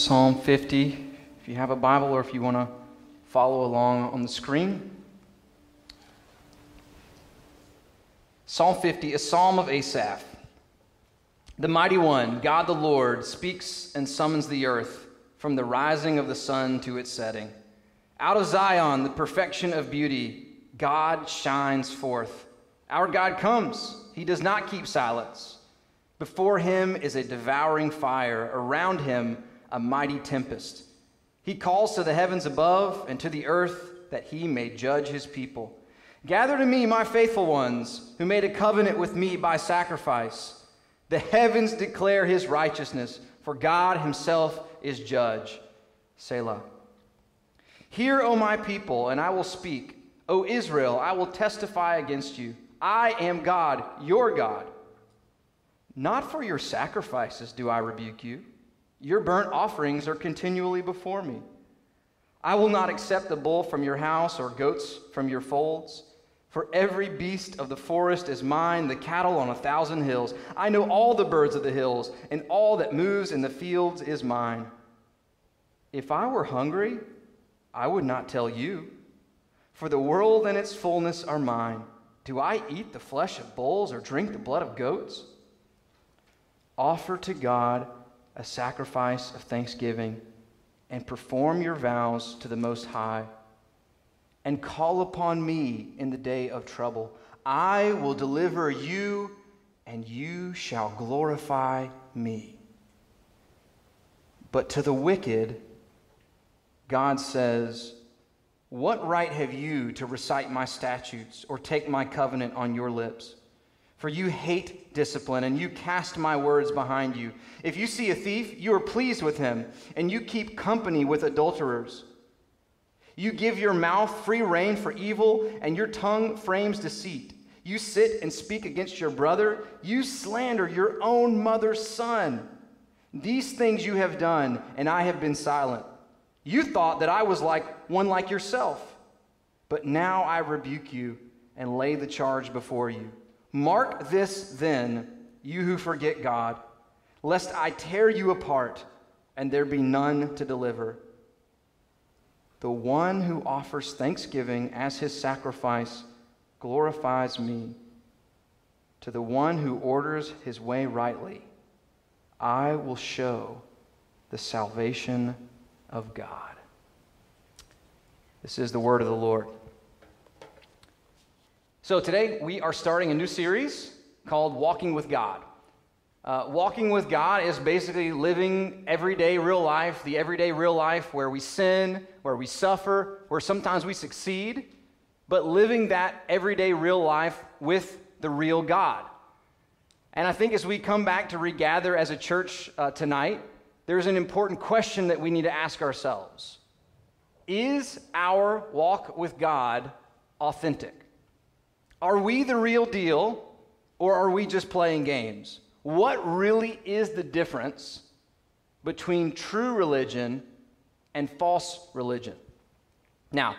Psalm 50, if you have a Bible or if you want to follow along on the screen. Psalm 50, a psalm of Asaph. The mighty one, God the Lord, speaks and summons the earth from the rising of the sun to its setting. Out of Zion, the perfection of beauty, God shines forth. Our God comes. He does not keep silence. Before him is a devouring fire, around him a mighty tempest. He calls to the heavens above and to the earth that he may judge his people. Gather to me my faithful ones who made a covenant with me by sacrifice. The heavens declare his righteousness, for God himself is judge. Selah. Hear, O my people, and I will speak. O Israel, I will testify against you. I am God, your God. Not for your sacrifices do I rebuke you. Your burnt offerings are continually before me. I will not accept the bull from your house or goats from your folds. For every beast of the forest is mine, the cattle on 1,000 hills. I know all the birds of the hills, and all that moves in the fields is mine. If I were hungry, I would not tell you. For the world and its fullness are mine. Do I eat the flesh of bulls or drink the blood of goats? Offer to God a sacrifice of thanksgiving, and perform your vows to the Most High, and call upon me in the day of trouble. I will deliver you, and you shall glorify me. But to the wicked, God says, what right have you to recite my statutes or take my covenant on your lips? For you hate discipline, and you cast my words behind you. If you see a thief, you are pleased with him, and you keep company with adulterers. You give your mouth free rein for evil, and your tongue frames deceit. You sit and speak against your brother. You slander your own mother's son. These things you have done, and I have been silent. You thought that I was like one like yourself, but now I rebuke you and lay the charge before you. Mark this then, you who forget God, lest I tear you apart and there be none to deliver. The one who offers thanksgiving as his sacrifice glorifies me. To the one who orders his way rightly, I will show the salvation of God. This is the word of the Lord. So today we are starting a new series called Walking with God. Walking with God is basically living everyday real life, the everyday real life where we sin, where we suffer, where sometimes we succeed, but living that everyday real life with the real God. And I think as we come back to regather as a church tonight, there's an important question that we need to ask ourselves. Is our walk with God authentic? Are we the real deal, or are we just playing games? What really is the difference between true religion and false religion? Now,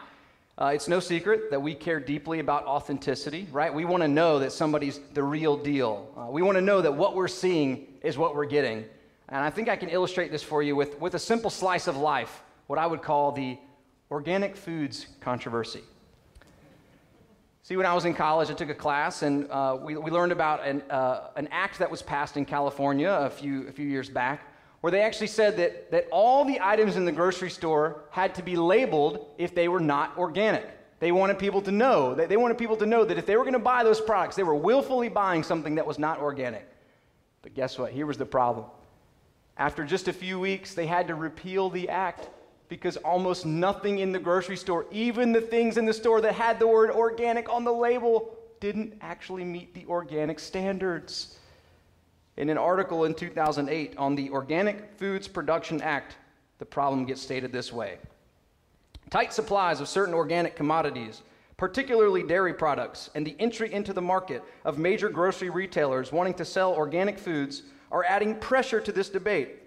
it's no secret that we care deeply about authenticity, right? We want to know that somebody's the real deal. We want to know that what we're seeing is what we're getting. And I think I can illustrate this for you with a simple slice of life, what I would call the organic foods controversy. See, when I was in college, I took a class, and we learned about an act that was passed in California a few years back, where they actually said that all the items in the grocery store had to be labeled if they were not organic. They wanted people to know that if they were going to buy those products, they were willfully buying something that was not organic. But guess what? Here was the problem. After just a few weeks, they had to repeal the act, because almost nothing in the grocery store, even the things in the store that had the word organic on the label, didn't actually meet the organic standards. In an article in 2008 on the Organic Foods Production Act, the problem gets stated this way. Tight supplies of certain organic commodities, particularly dairy products, and the entry into the market of major grocery retailers wanting to sell organic foods are adding pressure to this debate.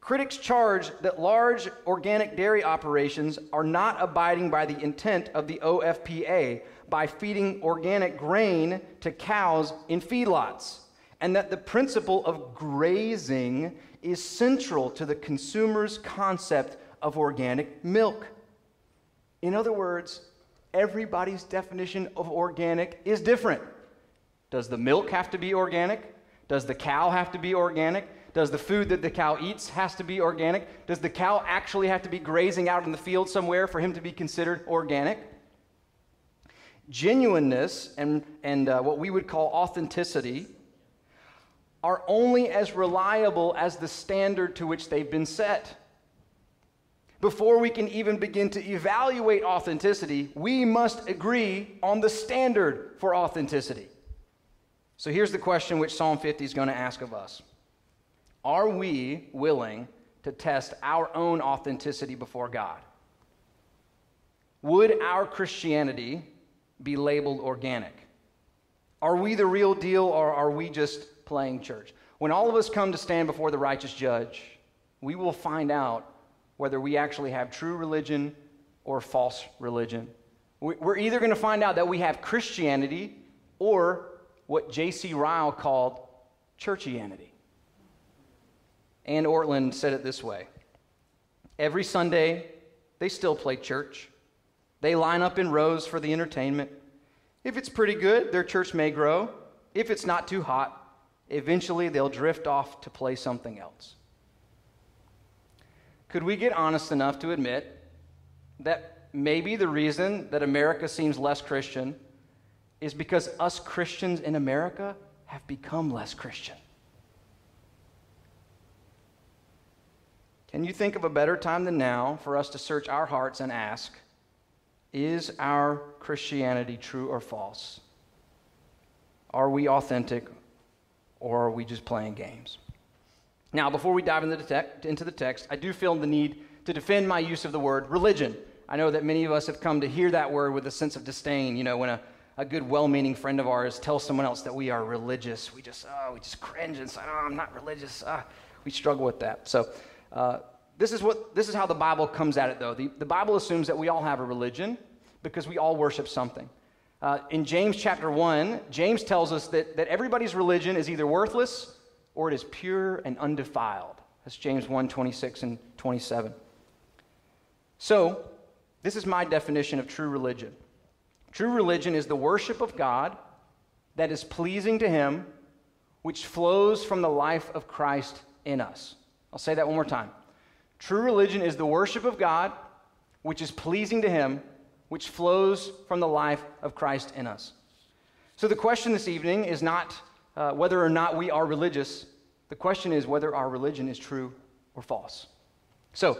Critics charge that large organic dairy operations are not abiding by the intent of the OFPA by feeding organic grain to cows in feedlots, and that the principle of grazing is central to the consumer's concept of organic milk. In other words, everybody's definition of organic is different. Does the milk have to be organic? Does the cow have to be organic? Does the food that the cow eats has to be organic? Does the cow actually have to be grazing out in the field somewhere for him to be considered organic? Genuineness and what we would call authenticity are only as reliable as the standard to which they've been set. Before we can even begin to evaluate authenticity, we must agree on the standard for authenticity. So here's the question which Psalm 50 is going to ask of us. Are we willing to test our own authenticity before God? Would our Christianity be labeled organic? Are we the real deal, or are we just playing church? When all of us come to stand before the righteous judge, we will find out whether we actually have true religion or false religion. We're either going to find out that we have Christianity or what J.C. Ryle called churchianity. Ann Ortland said it this way: every Sunday, they still play church. They line up in rows for the entertainment. If it's pretty good, their church may grow. If it's not too hot, eventually they'll drift off to play something else. Could we get honest enough to admit that maybe the reason that America seems less Christian is because us Christians in America have become less Christian? Can you think of a better time than now for us to search our hearts and ask, is our Christianity true or false? Are we authentic, or are we just playing games? Now, before we dive into the text, I do feel the need to defend my use of the word religion. I know that many of us have come to hear that word with a sense of disdain. You know, when a good, well-meaning friend of ours tells someone else that we are religious, we just cringe and say, oh, I'm not religious. We struggle with that. So this is how the Bible comes at it, though. The Bible assumes that we all have a religion because we all worship something. In James chapter 1, James tells us that everybody's religion is either worthless or it is pure and undefiled. That's James 1, 26 and 27. So this is my definition of true religion. True religion is the worship of God that is pleasing to Him, which flows from the life of Christ in us. I'll say that one more time. True religion is the worship of God, which is pleasing to Him, which flows from the life of Christ in us. So the question this evening is not whether or not we are religious. The question is whether our religion is true or false. So,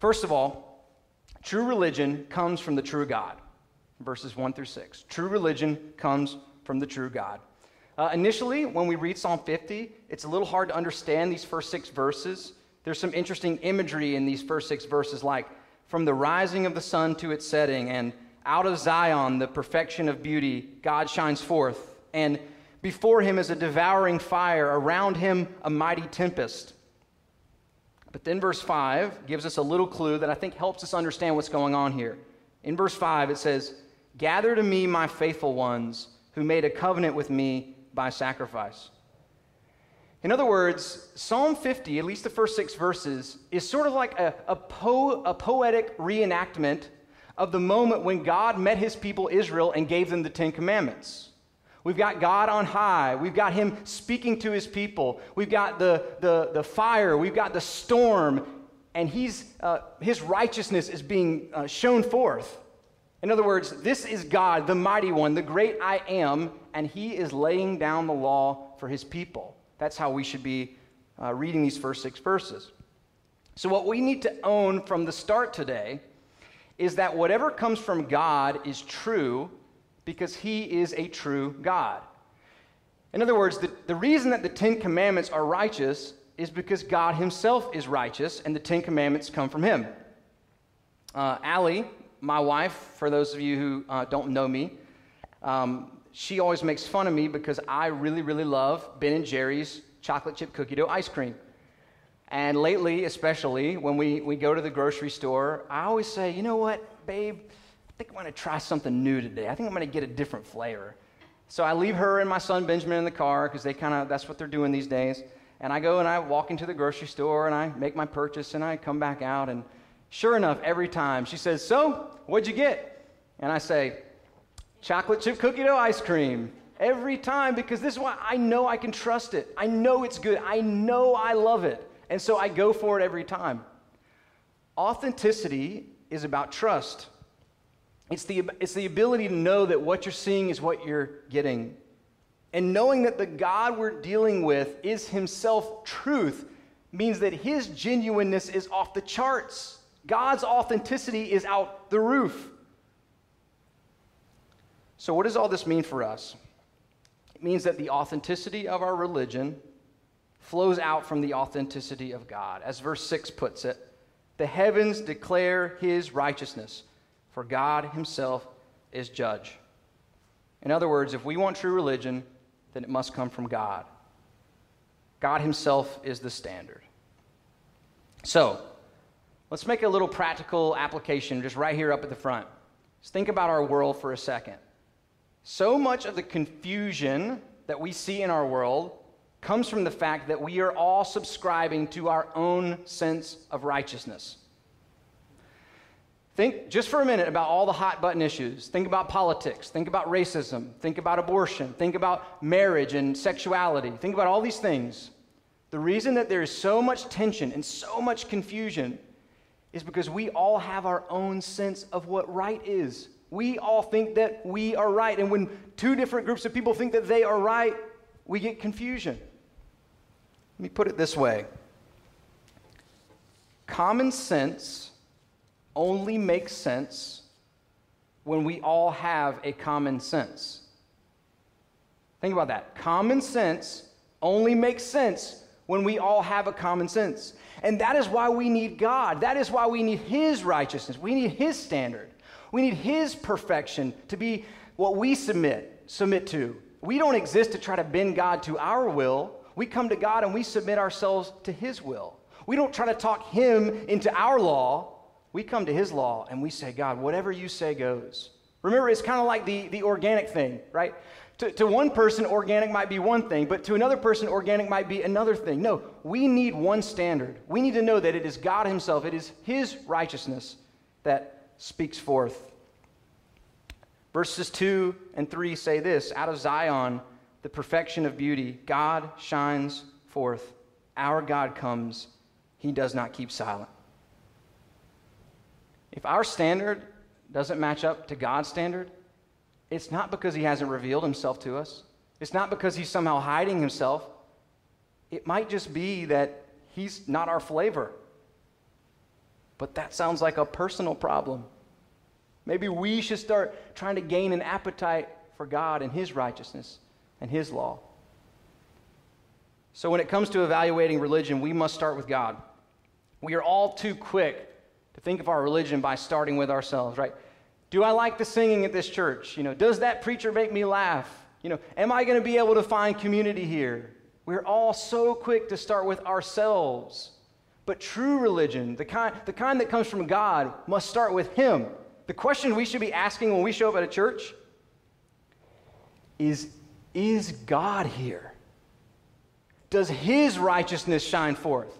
first of all, true religion comes from the true God. Verses 1 through 6. True religion comes from the true God. Initially, when we read Psalm 50, it's a little hard to understand these first six verses. There's some interesting imagery in these first six verses, like from the rising of the sun to its setting, and out of Zion, the perfection of beauty, God shines forth, and before Him is a devouring fire, around Him a mighty tempest. But then verse 5 gives us a little clue that I think helps us understand what's going on here. In verse 5, it says, "Gather to me my faithful ones, who made a covenant with me by sacrifice." In other words, Psalm 50, at least the first six verses, is sort of like a poetic reenactment of the moment when God met His people Israel and gave them the Ten Commandments. We've got God on high. We've got Him speaking to His people. We've got the fire. We've got the storm. And His righteousness is being shown forth. In other words, this is God, the mighty one, the great I am, and He is laying down the law for His people. That's how we should be reading these first six verses. So what we need to own from the start today is that whatever comes from God is true because He is a true God. In other words, the reason that the Ten Commandments are righteous is because God Himself is righteous, and the Ten Commandments come from Him. Allie, my wife, for those of you who don't know me, she always makes fun of me because I really, really love Ben and Jerry's chocolate chip cookie dough ice cream. And lately, especially, when we go to the grocery store, I always say, you know what, babe, I think I'm going to try something new today. I think I'm going to get a different flavor. So I leave her and my son Benjamin in the car because they kind of, that's what they're doing these days. And I go and I walk into the grocery store and I make my purchase and I come back out, and sure enough, every time she says, "So, what'd you get?" And I say, "Chocolate chip cookie dough ice cream." Every time, because this is why I know I can trust it. I know it's good. I know I love it. And so I go for it every time. Authenticity is about trust. It's the ability to know that what you're seeing is what you're getting. And knowing that the God we're dealing with is himself truth means that his genuineness is off the charts. God's authenticity is out the roof. So what does all this mean for us? It means that the authenticity of our religion flows out from the authenticity of God. As verse 6 puts it, the heavens declare his righteousness, for God himself is judge. In other words, if we want true religion, then it must come from God. God himself is the standard. So, let's make a little practical application just right here up at the front. Just think about our world for a second. So much of the confusion that we see in our world comes from the fact that we are all subscribing to our own sense of righteousness. Think just for a minute about all the hot button issues. Think about politics. Think about racism. Think about abortion. Think about marriage and sexuality. Think about all these things. The reason that there is so much tension and so much confusion is because we all have our own sense of what right is. We all think that we are right. And when two different groups of people think that they are right, we get confusion. Let me put it this way. Common sense only makes sense when we all have a common sense. Think about that. Common sense only makes sense when we all have a common sense. And that is why we need God. That is why we need his righteousness. We need his standard. We need his perfection to be what we submit to. We don't exist to try to bend God to our will. We come to God and we submit ourselves to his will. We don't try to talk him into our law. We come to his law and we say, God, whatever you say goes. Remember, it's kind of like the organic thing, right? To one person, organic might be one thing, but to another person, organic might be another thing. No, we need one standard. We need to know that it is God himself. It is his righteousness that speaks forth. Verses 2 and 3 say this, out of Zion, the perfection of beauty, God shines forth. Our God comes. He does not keep silent. If our standard doesn't match up to God's standard, it's not because he hasn't revealed himself to us. It's not because he's somehow hiding himself. It might just be that he's not our flavor. But that sounds like a personal problem. Maybe we should start trying to gain an appetite for God and his righteousness and his law. So when it comes to evaluating religion, we must start with God. We are all too quick to think of our religion by starting with ourselves, right? Do I like the singing at this church? You know, does that preacher make me laugh? You know, am I going to be able to find community here? We're all so quick to start with ourselves. But true religion, the kind that comes from God, must start with him. The question we should be asking when we show up at a church is God here? Does his righteousness shine forth?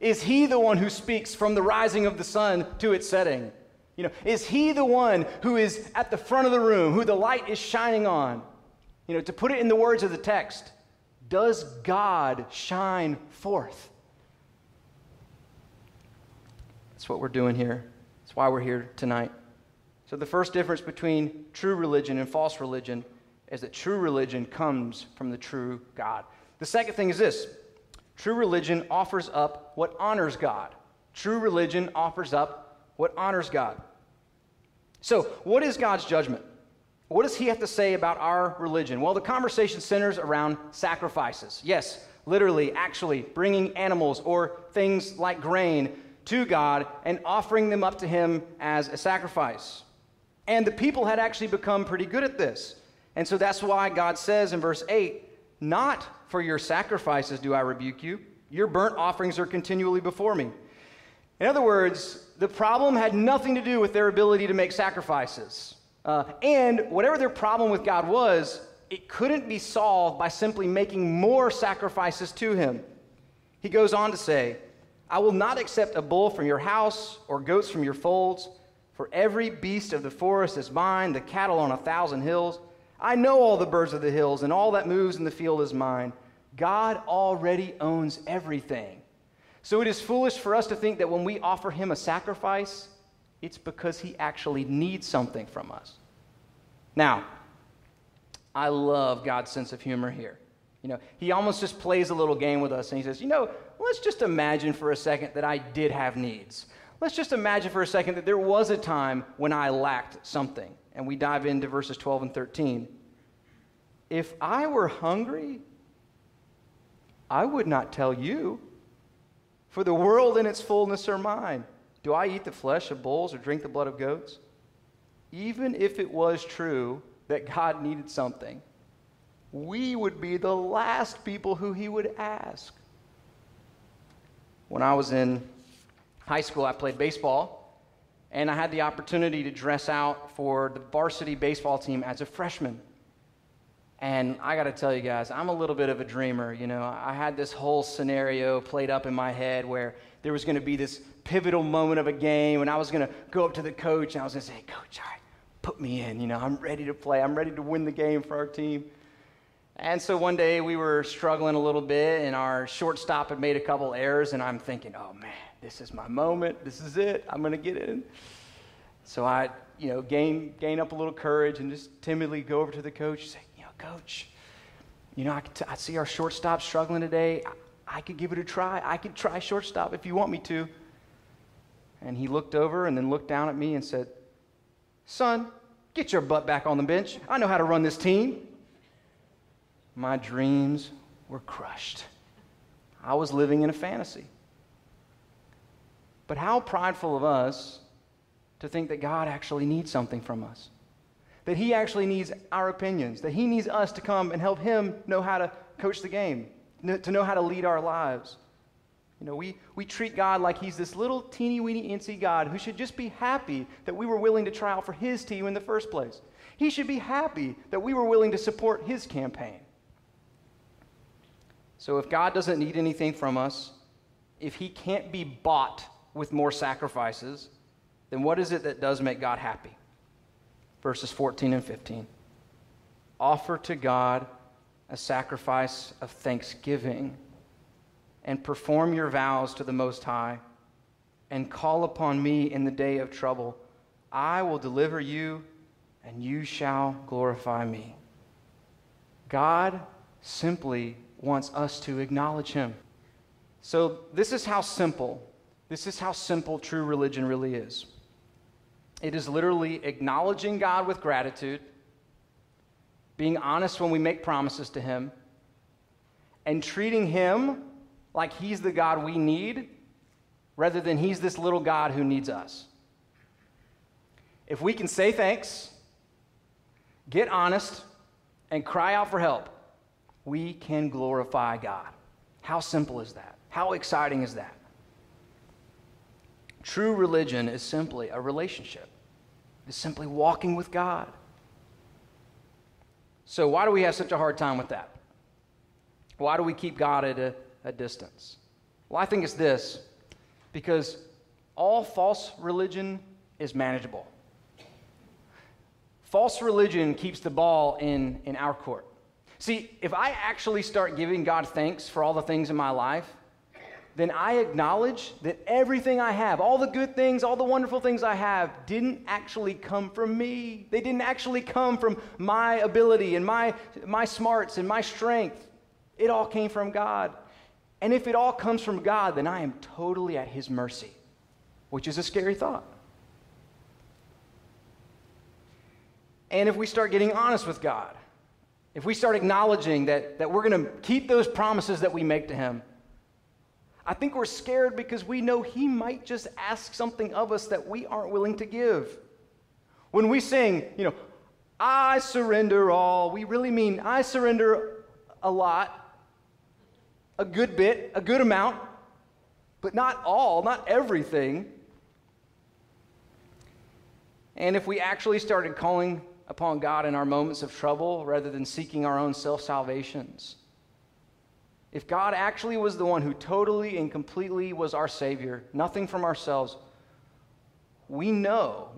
Is he the one who speaks from the rising of the sun to its setting? You know, is he the one who is at the front of the room, who the light is shining on? You know, to put it in the words of the text, does God shine forth? That's what we're doing here. That's why we're here tonight. So the first difference between true religion and false religion is that true religion comes from the true God. The second thing is this. True religion offers up what honors God. True religion offers up what honors God. So, what is God's judgment? What does he have to say about our religion? Well, the conversation centers around sacrifices. Yes, literally, actually, bringing animals or things like grain to God and offering them up to him as a sacrifice. And the people had actually become pretty good at this. And so that's why God says in verse 8, not for your sacrifices do I rebuke you. Your burnt offerings are continually before me. In other words, the problem had nothing to do with their ability to make sacrifices. And whatever their problem with God was, it couldn't be solved by simply making more sacrifices to him. He goes on to say, I will not accept a bull from your house or goats from your folds, for every beast of the forest is mine, the cattle on 1,000 hills. I know all the birds of the hills, and all that moves in the field is mine. God already owns everything. So it is foolish for us to think that when we offer him a sacrifice, it's because he actually needs something from us. Now, I love God's sense of humor here. You know, he almost just plays a little game with us, and he says, you know, let's just imagine for a second that I did have needs. Let's just imagine for a second that there was a time when I lacked something. And we dive into verses 12 and 13. If I were hungry, I would not tell you, for the world and its fullness are mine. Do I eat the flesh of bulls or drink the blood of goats? Even if it was true that God needed something, we would be the last people who he would ask. When I was in high school, I played baseball, and I had the opportunity to dress out for the varsity baseball team as a freshman. And I got to tell you guys, I'm a little bit of a dreamer. You know, I had this whole scenario played up in my head where there was going to be this pivotal moment of a game, and I was going to go up to the coach, and I was going to say, Coach, all right, put me in. You know, I'm ready to play. I'm ready to win the game for our team. And so one day we were struggling a little bit, and our shortstop had made a couple errors, and I'm thinking, oh, man, this is my moment. This is it. I'm going to get in. So I, you know, gain up a little courage and just timidly go over to the coach and say, Coach, you know, I see our shortstop struggling today. I could give it a try. I could try shortstop if you want me to. And he looked over and then looked down at me and said, Son, get your butt back on the bench. I know how to run this team. My dreams were crushed. I was living in a fantasy. But how prideful of us to think that God actually needs something from us. That he actually needs our opinions, that he needs us to come and help him know how to coach the game, to know how to lead our lives. You know, we treat God like he's this little teeny-weeny incy God who should just be happy that we were willing to try out for his team in the first place. He should be happy that we were willing to support his campaign. So if God doesn't need anything from us, if he can't be bought with more sacrifices, then what is it that does make God happy? Verses 14 and 15. Offer to God a sacrifice of thanksgiving, and perform your vows to the Most High, and call upon me in the day of trouble. I will deliver you, and you shall glorify me. God simply wants us to acknowledge him. So this is how simple true religion really is. It is literally acknowledging God with gratitude, being honest when we make promises to him, and treating him like he's the God we need rather than he's this little God who needs us. If we can say thanks, get honest, and cry out for help, we can glorify God. How simple is that? How exciting is that? True religion is simply a relationship. It's simply walking with God. So why do we have such a hard time with that? Why do we keep God at a distance? Well, I think it's this, because all false religion is manageable. False religion keeps the ball in our court. See, if I actually start giving God thanks for all the things in my life, then I acknowledge that everything I have, all the good things, all the wonderful things I have, didn't actually come from me. They didn't actually come from my ability and my smarts and my strength. It all came from God. And if it all comes from God, then I am totally at his mercy, which is a scary thought. And if we start getting honest with God, if we start acknowledging that we're going to keep those promises that we make to him, I think we're scared because we know he might just ask something of us that we aren't willing to give. When we sing, you know, I surrender all, we really mean I surrender a lot, a good bit, a good amount, but not all, not everything. And if we actually started calling upon God in our moments of trouble rather than seeking our own self-salvations. If God actually was the one who totally and completely was our Savior, nothing from ourselves, we know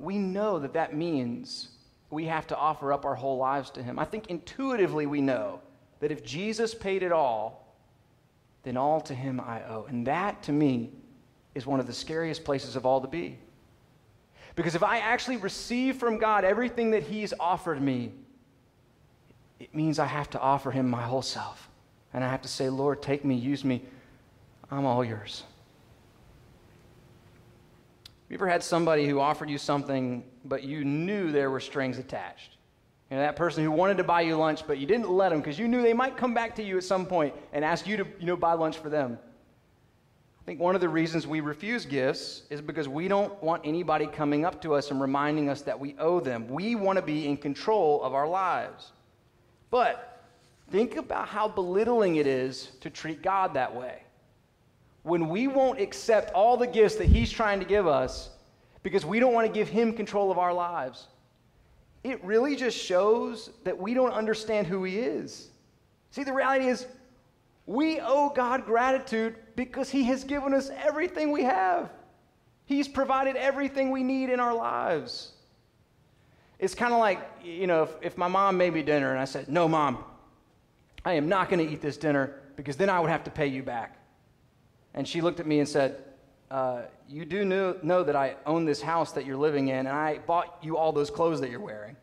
that that means we have to offer up our whole lives to Him. I think intuitively we know that if Jesus paid it all, then all to Him I owe. And that, to me, is one of the scariest places of all to be. Because if I actually receive from God everything that He's offered me, it means I have to offer Him my whole self. And I have to say, Lord, take me, use me. I'm all yours. Have you ever had somebody who offered you something, but you knew there were strings attached? You know, that person who wanted to buy you lunch, but you didn't let them because you knew they might come back to you at some point and ask you to, buy lunch for them. I think one of the reasons we refuse gifts is because we don't want anybody coming up to us and reminding us that we owe them. We want to be in control of our lives. But think about how belittling it is to treat God that way. When we won't accept all the gifts that He's trying to give us because we don't want to give Him control of our lives, it really just shows that we don't understand who He is. See, the reality is we owe God gratitude because He has given us everything we have. He's provided everything we need in our lives. It's kind of like, if my mom made me dinner and I said, no, Mom, I am not going to eat this dinner because then I would have to pay you back. And she looked at me and said, you do know that I own this house that you're living in, and I bought you all those clothes that you're wearing,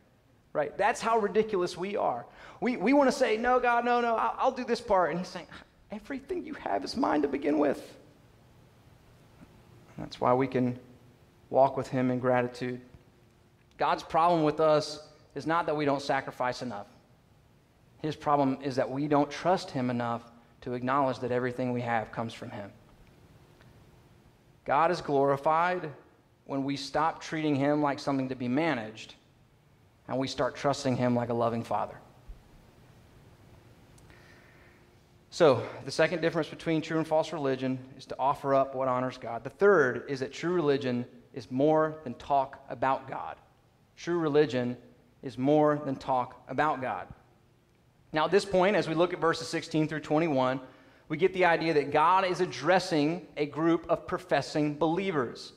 right? That's how ridiculous we are. We want to say, no, God, no, I'll do this part. And He's saying, everything you have is mine to begin with. And that's why we can walk with Him in gratitude. God's problem with us is not that we don't sacrifice enough. His problem is that we don't trust Him enough to acknowledge that everything we have comes from Him. God is glorified when we stop treating Him like something to be managed and we start trusting Him like a loving Father. So, the second difference between true and false religion is to offer up what honors God. The third is that true religion is more than talk about God. True religion is more than talk about God. Now, at this point, as we look at verses 16 through 21, we get the idea that God is addressing a group of professing believers,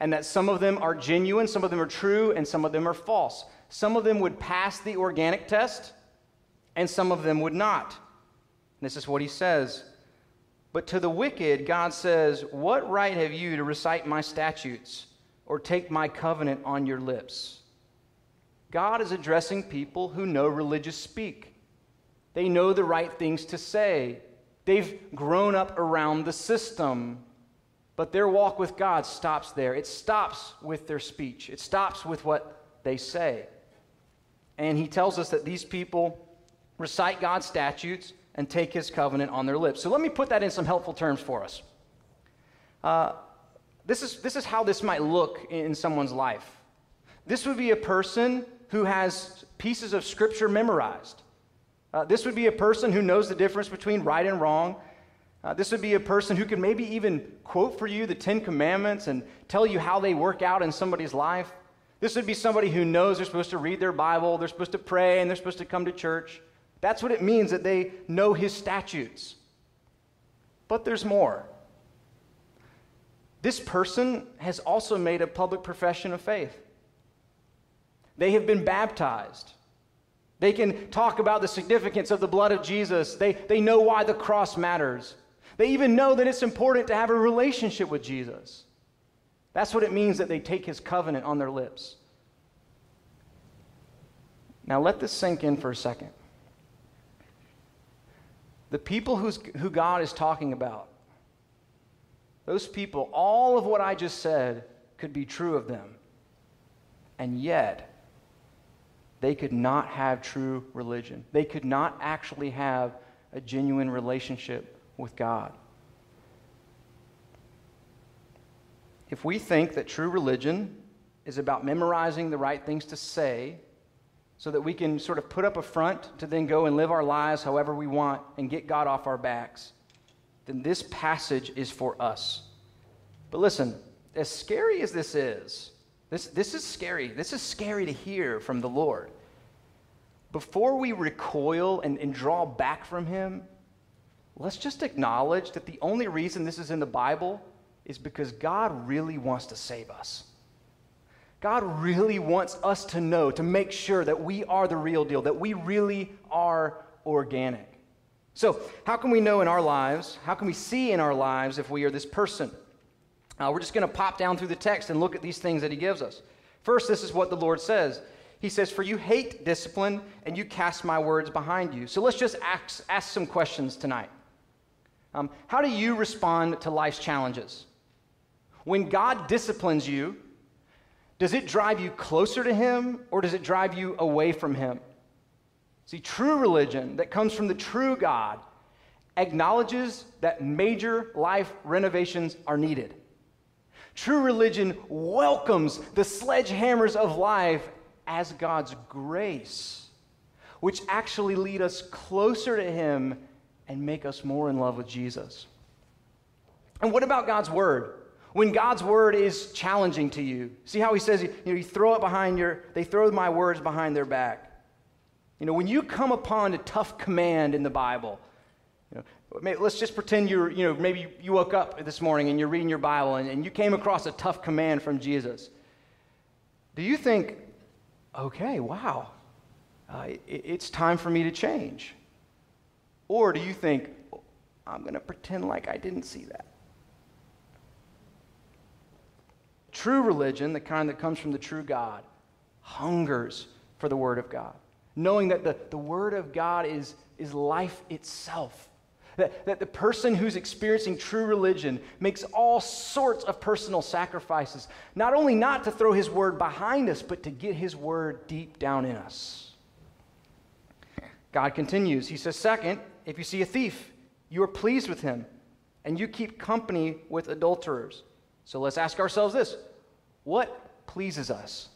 and that some of them are genuine, some of them are true, and some of them are false. Some of them would pass the organic test, and some of them would not. And this is what He says. But to the wicked, God says, what right have you to recite my statutes or take my covenant on your lips? God is addressing people who know religious speak. They know the right things to say. They've grown up around the system, but their walk with God stops there. It stops with their speech. It stops with what they say. And He tells us that these people recite God's statutes and take His covenant on their lips. So let me put that in some helpful terms for us. This is how this might look in someone's life. This would be a person who has pieces of Scripture memorized. This would be a person who knows the difference between right and wrong. This would be a person who could maybe even quote for you the Ten Commandments and tell you how they work out in somebody's life. This would be somebody who knows they're supposed to read their Bible, they're supposed to pray, and they're supposed to come to church. That's what it means that they know His statutes. But there's more. This person has also made a public profession of faith. They have been baptized. They can talk about the significance of the blood of Jesus. They know why the cross matters. They even know that it's important to have a relationship with Jesus. That's what it means that they take His covenant on their lips. Now let this sink in for a second. The people who God is talking about, those people, all of what I just said could be true of them. And yet, they could not have true religion. They could not actually have a genuine relationship with God. If we think that true religion is about memorizing the right things to say so that we can sort of put up a front to then go and live our lives however we want and get God off our backs, then this passage is for us. But listen, as scary as this is, this is scary. This is scary to hear from the Lord. before we recoil and draw back from him, let's just acknowledge that the only reason this is in the Bible is because God really wants to save us. God really wants us to know, to make sure that we are the real deal, that we really are organic. So how can we know in our lives, how can we see in our lives if we are this person? We're just going to pop down through the text and look at these things that he gives us. First, this is what the Lord says. He says, "For you hate discipline and you cast my words behind you." So let's just ask some questions tonight. How do you respond to life's challenges? When God disciplines you, does it drive you closer to him or does it drive you away from him? See, true religion that comes from the true God acknowledges that major life renovations are needed. True religion welcomes the sledgehammers of life as God's grace, which actually lead us closer to him and make us more in love with Jesus. And what about God's word? When God's word is challenging to you, see how he says, you throw it behind they throw my words behind their back. When you come upon a tough command in the Bible, let's just pretend maybe you woke up this morning and you're reading your Bible and you came across a tough command from Jesus. Do you think, okay, wow, it's time for me to change? Or do you think, I'm going to pretend like I didn't see that? True religion, the kind that comes from the true God, hungers for the Word of God, knowing that the Word of God is life itself, that the person who's experiencing true religion makes all sorts of personal sacrifices, not only not to throw his word behind us, but to get his word deep down in us. God continues. He says, second, if you see a thief, you are pleased with him, and you keep company with adulterers. So let's ask ourselves this. What pleases us?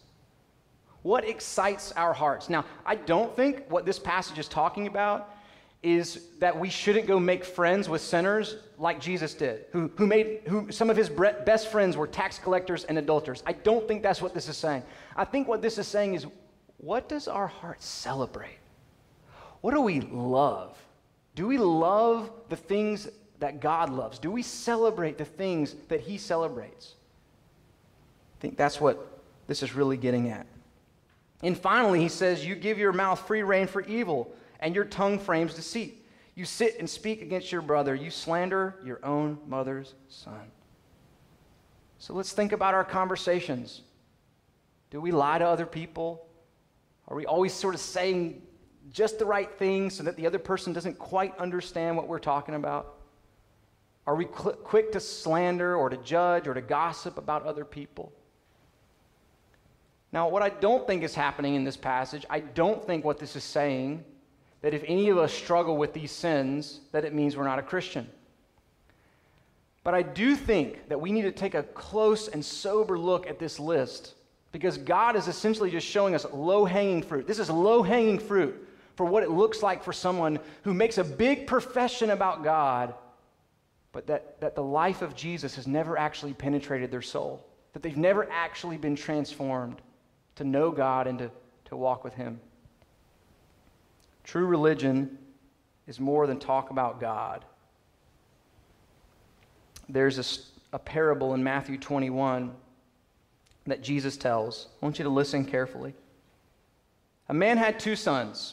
What excites our hearts? Now, I don't think what this passage is talking about is that we shouldn't go make friends with sinners like Jesus did, who some of his best friends were tax collectors and adulterers. I don't think that's what this is saying. I think what this is saying is, what does our heart celebrate? What do we love? Do we love the things that God loves? Do we celebrate the things that he celebrates? I think that's what this is really getting at. And finally, he says, you give your mouth free rein for evil, and your tongue frames deceit. You sit and speak against your brother. You slander your own mother's son. So let's think about our conversations. Do we lie to other people? Are we always sort of saying just the right thing so that the other person doesn't quite understand what we're talking about? Are we quick to slander or to judge or to gossip about other people? Now, what I don't think is happening in this passage, I don't think what this is saying that if any of us struggle with these sins, that it means we're not a Christian. But I do think that we need to take a close and sober look at this list, because God is essentially just showing us low-hanging fruit. This is low-hanging fruit for what it looks like for someone who makes a big profession about God, but that the life of Jesus has never actually penetrated their soul, that they've never actually been transformed to know God and to walk with him. True religion is more than talk about God. There's a parable in Matthew 21 that Jesus tells. I want you to listen carefully. A man had two sons,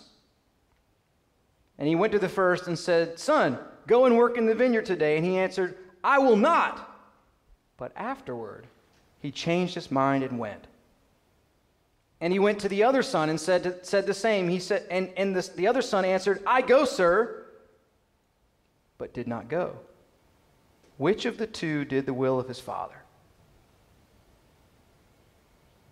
and he went to the first and said, "Son, go and work in the vineyard today." And he answered, "I will not." But afterward, he changed his mind and went. And he went to the other son and said the same. He said, the other son answered, "I go, sir," but did not go. Which of the two did the will of his father?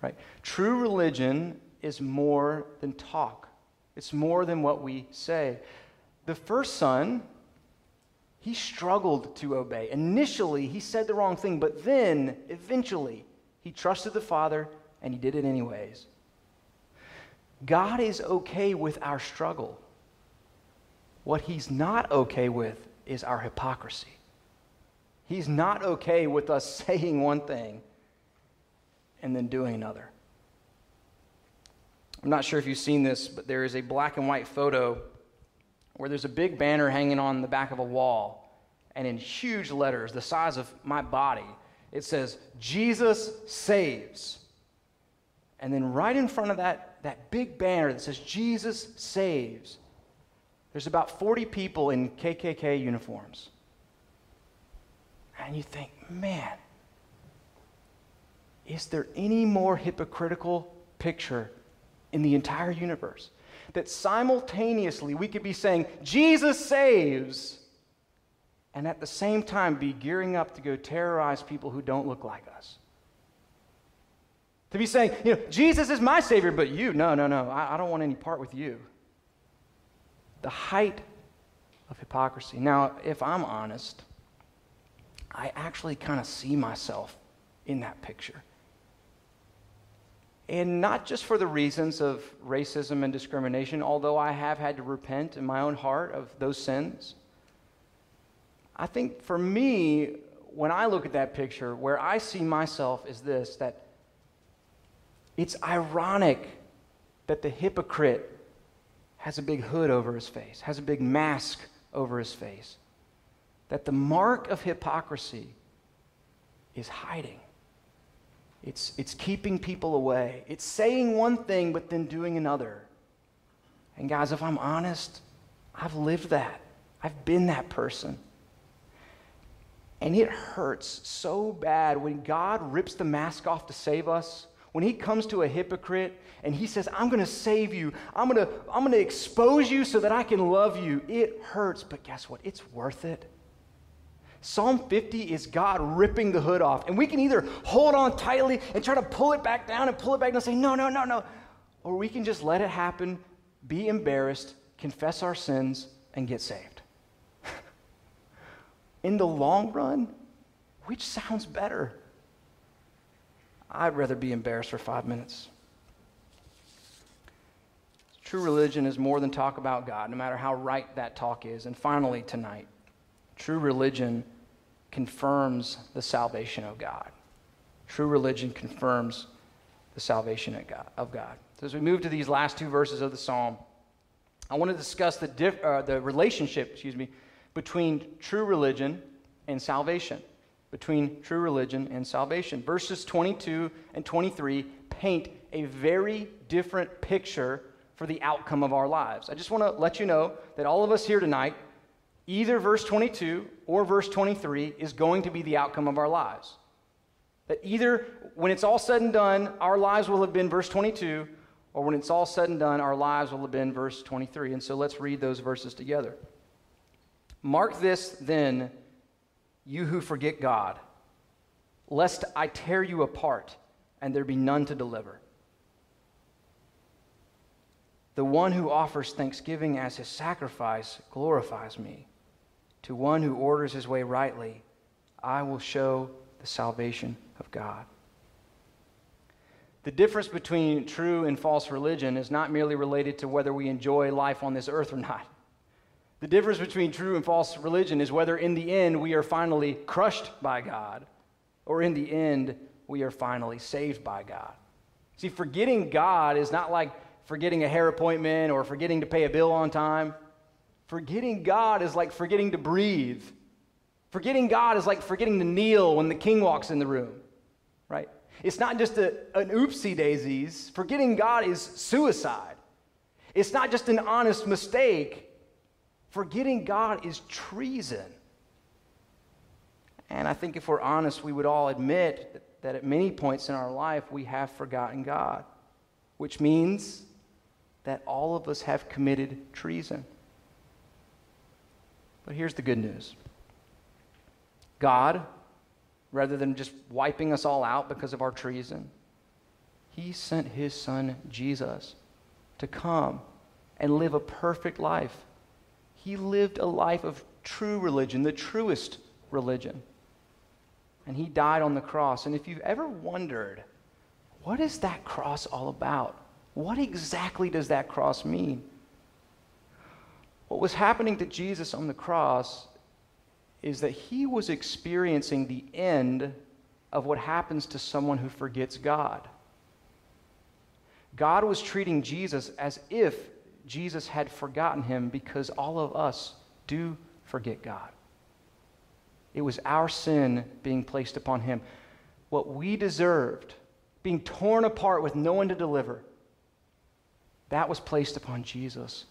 Right? True religion is more than talk. It's more than what we say. The first son, he struggled to obey. Initially, he said the wrong thing, but then, eventually, he trusted the father and he did it anyways. God is okay with our struggle. What he's not okay with is our hypocrisy. He's not okay with us saying one thing and then doing another. I'm not sure if you've seen this, but there is a black and white photo where there's a big banner hanging on the back of a wall, and in huge letters, the size of my body, it says, "Jesus saves." And then right in front of that big banner that says, "Jesus saves," there's about 40 people in KKK uniforms. And you think, man, is there any more hypocritical picture in the entire universe? That simultaneously we could be saying, "Jesus saves," and at the same time be gearing up to go terrorize people who don't look like us. To be saying, you know, "Jesus is my Savior, but you, no, I don't want any part with you." The height of hypocrisy. Now, if I'm honest, I actually kind of see myself in that picture. And not just for the reasons of racism and discrimination, although I have had to repent in my own heart of those sins. I think for me, when I look at that picture, where I see myself is this, that it's ironic that the hypocrite has a big hood over his face, has a big mask over his face. That the mark of hypocrisy is hiding. It's keeping people away. It's saying one thing but then doing another. And guys, if I'm honest, I've lived that. I've been that person. And it hurts so bad when God rips the mask off to save us. When he comes to a hypocrite and he says, "I'm going to save you. I'm going to expose you so that I can love you." It hurts, but guess what? It's worth it. Psalm 50 is God ripping the hood off. And we can either hold on tightly and try to pull it back down and say, no. Or we can just let it happen, be embarrassed, confess our sins, and get saved. In the long run, which sounds better? I'd rather be embarrassed for 5 minutes. True religion is more than talk about God, no matter how right that talk is. And finally, tonight, true religion confirms the salvation of God. True religion confirms the salvation of God. So as we move to these last two verses of the psalm, I want to discuss the relationship, between true religion and salvation. Between true religion and salvation. Verses 22 and 23 paint a very different picture for the outcome of our lives. I just want to let you know that all of us here tonight, either verse 22 or verse 23 is going to be the outcome of our lives. That either when it's all said and done, our lives will have been verse 22, or when it's all said and done, our lives will have been verse 23. And so let's read those verses together. "Mark this then, you who forget God, lest I tear you apart and there be none to deliver. The one who offers thanksgiving as his sacrifice glorifies me. To one who orders his way rightly, I will show the salvation of God." The difference between true and false religion is not merely related to whether we enjoy life on this earth or not. The difference between true and false religion is whether in the end we are finally crushed by God, or in the end we are finally saved by God. See, forgetting God is not like forgetting a hair appointment or forgetting to pay a bill on time. Forgetting God is like forgetting to breathe. Forgetting God is like forgetting to kneel when the king walks in the room, right? It's not just an oopsie daisies. Forgetting God is suicide. It's not just an honest mistake. Forgetting God is treason. And I think if we're honest, we would all admit that at many points in our life, we have forgotten God, which means that all of us have committed treason. But here's the good news. God, rather than just wiping us all out because of our treason, he sent his son Jesus to come and live a perfect life. He lived a life of true religion, the truest religion. And he died on the cross. And if you've ever wondered, what is that cross all about? What exactly does that cross mean? What was happening to Jesus on the cross is that he was experiencing the end of what happens to someone who forgets God. God was treating Jesus as if Jesus had forgotten him, because all of us do forget God. It was our sin being placed upon him. What we deserved, being torn apart with no one to deliver, that was placed upon Jesus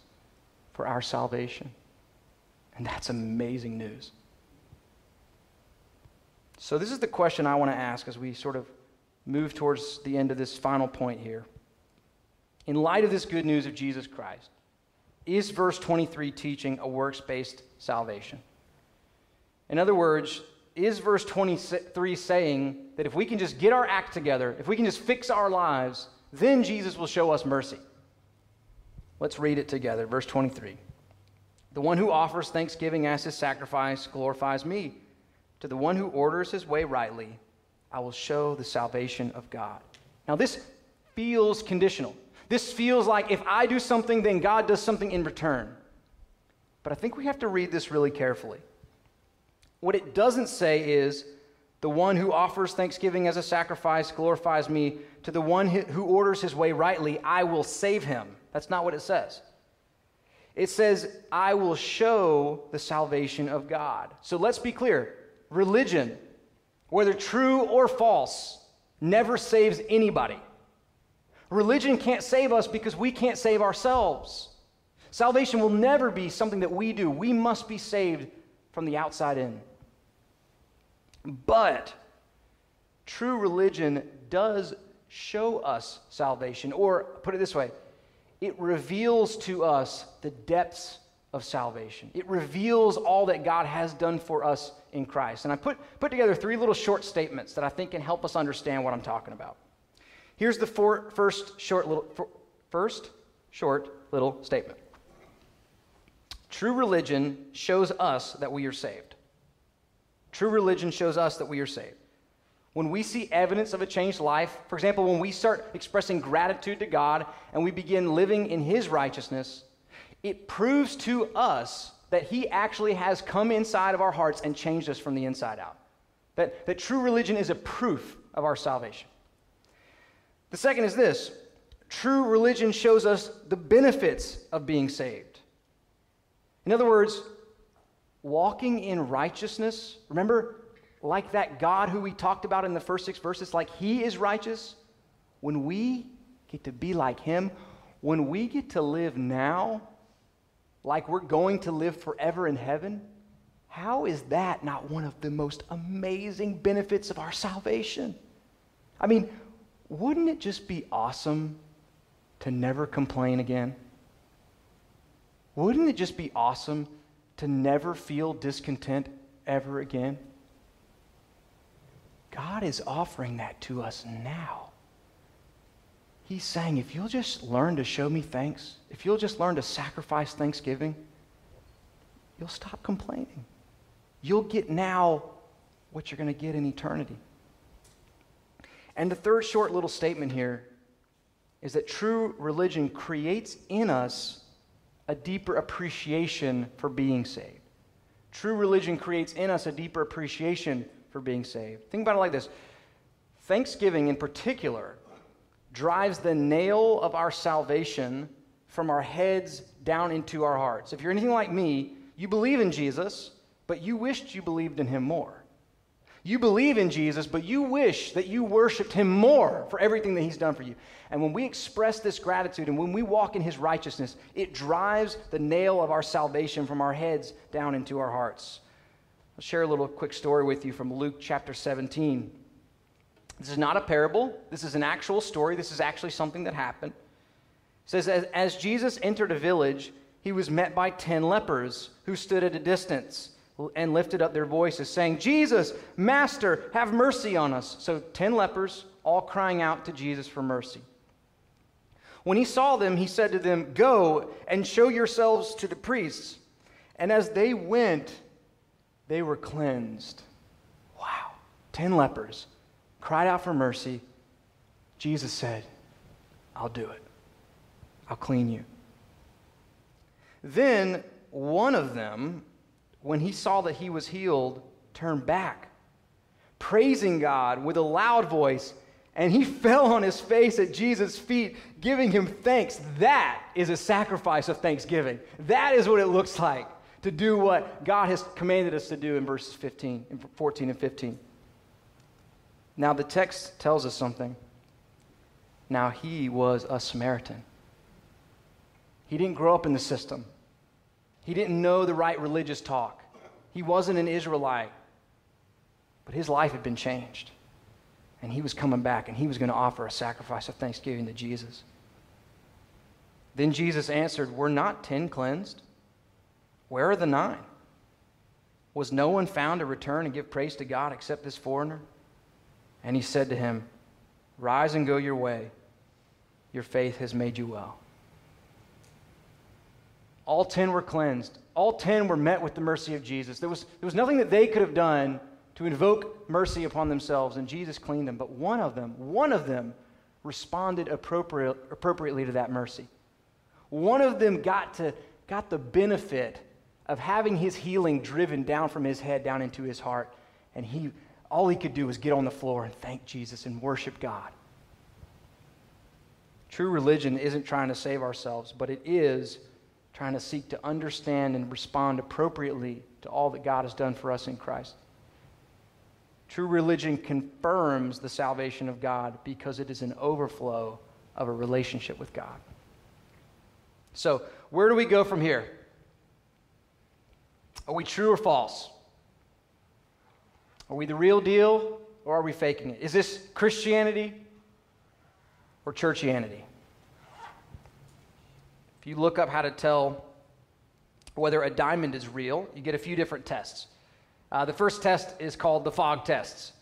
for our salvation. And that's amazing news. So this is the question I want to ask as we sort of move towards the end of this final point here. In light of this good news of Jesus Christ, is verse 23 teaching a works-based salvation? In other words, is verse 23 saying that if we can just get our act together, if we can just fix our lives, then Jesus will show us mercy? Let's read it together. Verse 23. The one who offers thanksgiving as his sacrifice glorifies me. To the one who orders his way rightly, I will show the salvation of God. Now this feels conditional. This feels like if I do something, then God does something in return. But I think we have to read this really carefully. What it doesn't say is, the one who offers thanksgiving as a sacrifice glorifies me. To the one who orders his way rightly, I will save him. That's not what it says. It says, I will show the salvation of God. So let's be clear. Religion, whether true or false, never saves anybody. Religion can't save us because we can't save ourselves. Salvation will never be something that we do. We must be saved from the outside in. But true religion does show us salvation, or put it this way, it reveals to us the depths of salvation. It reveals all that God has done for us in Christ. And I put together three little short statements that I think can help us understand what I'm talking about. Here's the first short little statement. True religion shows us that we are saved. True religion shows us that we are saved. When we see evidence of a changed life, for example, when we start expressing gratitude to God and we begin living in his righteousness, it proves to us that he actually has come inside of our hearts and changed us from the inside out. That true religion is a proof of our salvation. The second is this. True religion shows us the benefits of being saved. In other words, walking in righteousness, remember, like that God who we talked about in the first 6 verses, like he is righteous. When we get to be like him, when we get to live now like we're going to live forever in heaven, how is that not one of the most amazing benefits of our salvation? I mean, wouldn't it just be awesome to never complain again? Wouldn't it just be awesome to never feel discontent ever again? God is offering that to us now. He's saying, if you'll just learn to show me thanks, if you'll just learn to sacrifice thanksgiving, you'll stop complaining. You'll get now what you're going to get in eternity. And the third short little statement here is that true religion creates in us a deeper appreciation for being saved. True religion creates in us a deeper appreciation for being saved. Think about it like this. Thanksgiving in particular drives the nail of our salvation from our heads down into our hearts. If you're anything like me, you believe in Jesus, but you wished you believed in him more. You believe in Jesus, but you wish that you worshiped him more for everything that he's done for you. And when we express this gratitude and when we walk in his righteousness, it drives the nail of our salvation from our heads down into our hearts. I'll share a little quick story with you from Luke chapter 17. This is not a parable. This is an actual story. This is actually something that happened. It says, as Jesus entered a village, he was met by 10 lepers who stood at a distance and lifted up their voices, saying, Jesus, Master, have mercy on us. So 10 lepers, all crying out to Jesus for mercy. When he saw them, he said to them, Go and show yourselves to the priests. And as they went, they were cleansed. Wow. 10 lepers cried out for mercy. Jesus said, I'll do it. I'll clean you. Then one of them, when he saw that he was healed, turned back, praising God with a loud voice, And he fell on his face at Jesus' feet, giving him thanks. That is a sacrifice of thanksgiving. That is what it looks like to do what God has commanded us to do in verses 14 and 15. Now, the text tells us something. Now, he was a Samaritan. He didn't grow up in the system. He didn't know the right religious talk. He wasn't an Israelite. But his life had been changed. And he was coming back, and he was going to offer a sacrifice of thanksgiving to Jesus. Then Jesus answered, "Were not 10 cleansed? Where are the 9? Was no one found to return and give praise to God except this foreigner?" And he said to him, "Rise and go your way. Your faith has made you well." All 10 were cleansed. All 10 were met with the mercy of Jesus. There was nothing that they could have done to invoke mercy upon themselves, and Jesus cleaned them. But one of them responded appropriately to that mercy. One of them got the benefit of having his healing driven down from his head down into his heart, and all he could do was get on the floor and thank Jesus and worship God. True religion isn't trying to save ourselves, but it is trying to seek to understand and respond appropriately to all that God has done for us in Christ. True religion confirms the salvation of God because it is an overflow of a relationship with God. So, where do we go from here? Are we true or false? Are we the real deal or are we faking it? Is this Christianity or churchianity? If you look up how to tell whether a diamond is real, you get a few different tests. The first test is called the fog tests.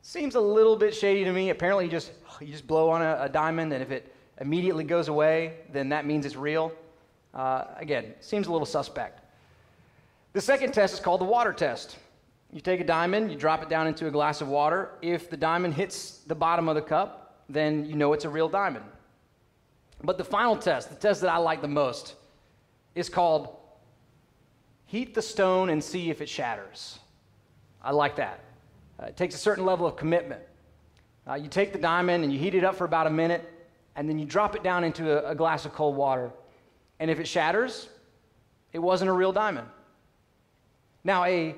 Seems a little bit shady to me. Apparently, you just blow on a diamond, and if it immediately goes away, then that means it's real. Again, seems a little suspect. The second test is called the water test. You take a diamond, you drop it down into a glass of water. If the diamond hits the bottom of the cup, then you know it's a real diamond. But the final test, the test that I like the most, is called heat the stone and see if it shatters. I like that. It takes a certain level of commitment. You take the diamond and you heat it up for about a minute, and then you drop it down into a glass of cold water. And if it shatters, it wasn't a real diamond. Now, a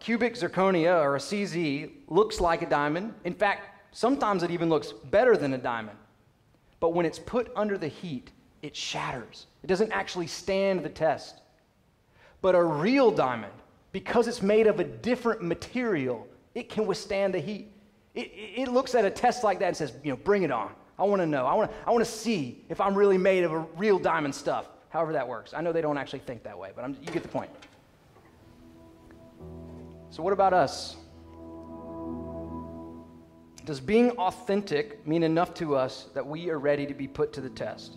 cubic zirconia or a CZ looks like a diamond. In fact, sometimes it even looks better than a diamond. But when it's put under the heat, it shatters. It doesn't actually stand the test. But a real diamond, because it's made of a different material, it can withstand the heat. It looks at a test like that and says, you know, bring it on. I want to know. I want to see if I'm really made of a real diamond stuff, however that works. I know they don't actually think that way, but you get the point. So what about us? Does being authentic mean enough to us that we are ready to be put to the test?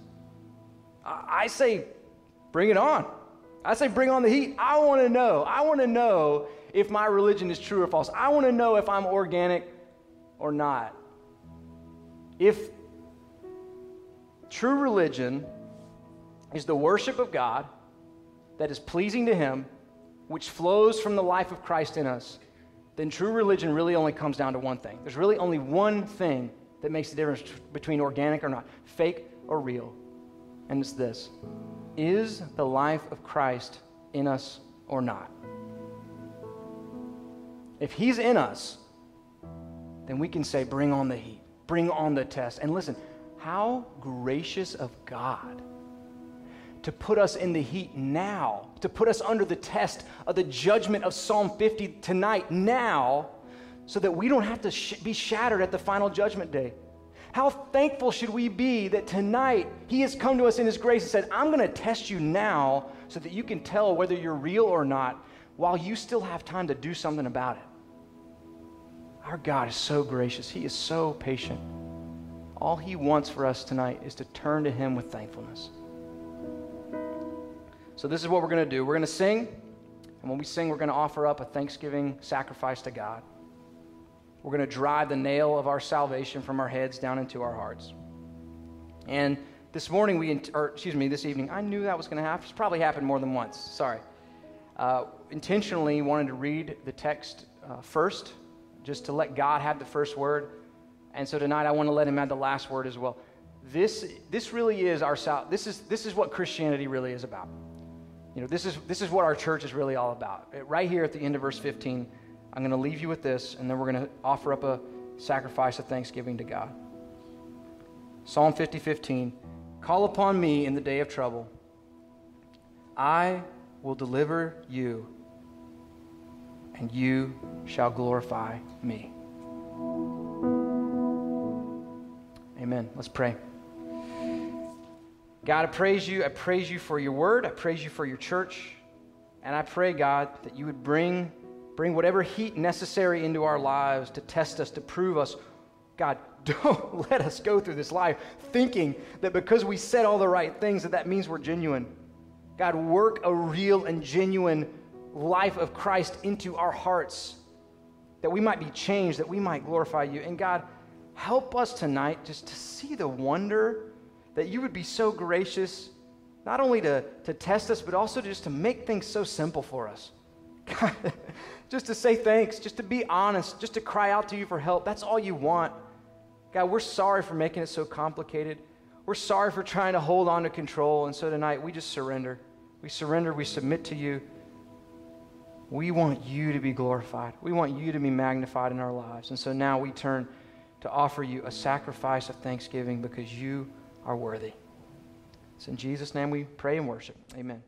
I say, bring it on. I say bring on the heat. I want to know. I want to know if my religion is true or false. I want to know if I'm organic or not. If true religion is the worship of God that is pleasing to Him, which flows from the life of Christ in us, then true religion really only comes down to one thing. There's really only one thing that makes the difference between organic or not, fake or real, and it's this. Is the life of Christ in us or not? If He's in us, then we can say, bring on the heat, bring on the test. And listen, how gracious of God to put us in the heat now, to put us under the test of the judgment of Psalm 50 tonight, now, so that we don't have to be shattered at the final judgment day. How thankful should we be that tonight He has come to us in His grace and said, I'm going to test you now so that you can tell whether you're real or not while you still have time to do something about it. Our God is so gracious. He is so patient. All He wants for us tonight is to turn to Him with thankfulness. So this is what we're going to do. We're going to sing, and when we sing, we're going to offer up a thanksgiving sacrifice to God. We're going to drive the nail of our salvation from our heads down into our hearts. And this evening, I knew that was going to happen. It's probably happened more than once. Sorry. Intentionally wanted to read the text first, just to let God have the first word. And so tonight I want to let him have the last word as well. This really is our this is what Christianity really is about. You know, this is what our church is really all about. Right here at the end of verse 15, I'm going to leave you with this, and then we're going to offer up a sacrifice of thanksgiving to God. Psalm 50:15, call upon me in the day of trouble. I will deliver you, and you shall glorify me. Amen. Let's pray. God, I praise you. I praise you for your word. I praise you for your church. And I pray, God, that you would bring whatever heat necessary into our lives to test us, to prove us. God, don't let us go through this life thinking that because we said all the right things, that means we're genuine. God, work a real and genuine life of Christ into our hearts, that we might be changed, that we might glorify you. And God, help us tonight just to see the wonder that you would be so gracious, not only to test us, but also just to make things so simple for us. God, just to say thanks, just to be honest, just to cry out to you for help. That's all you want. God, we're sorry for making it so complicated. We're sorry for trying to hold on to control. And so tonight we just surrender. We surrender. We submit to you. We want you to be glorified. We want you to be magnified in our lives. And so now we turn to offer you a sacrifice of thanksgiving because you are worthy. It's in Jesus' name we pray and worship. Amen.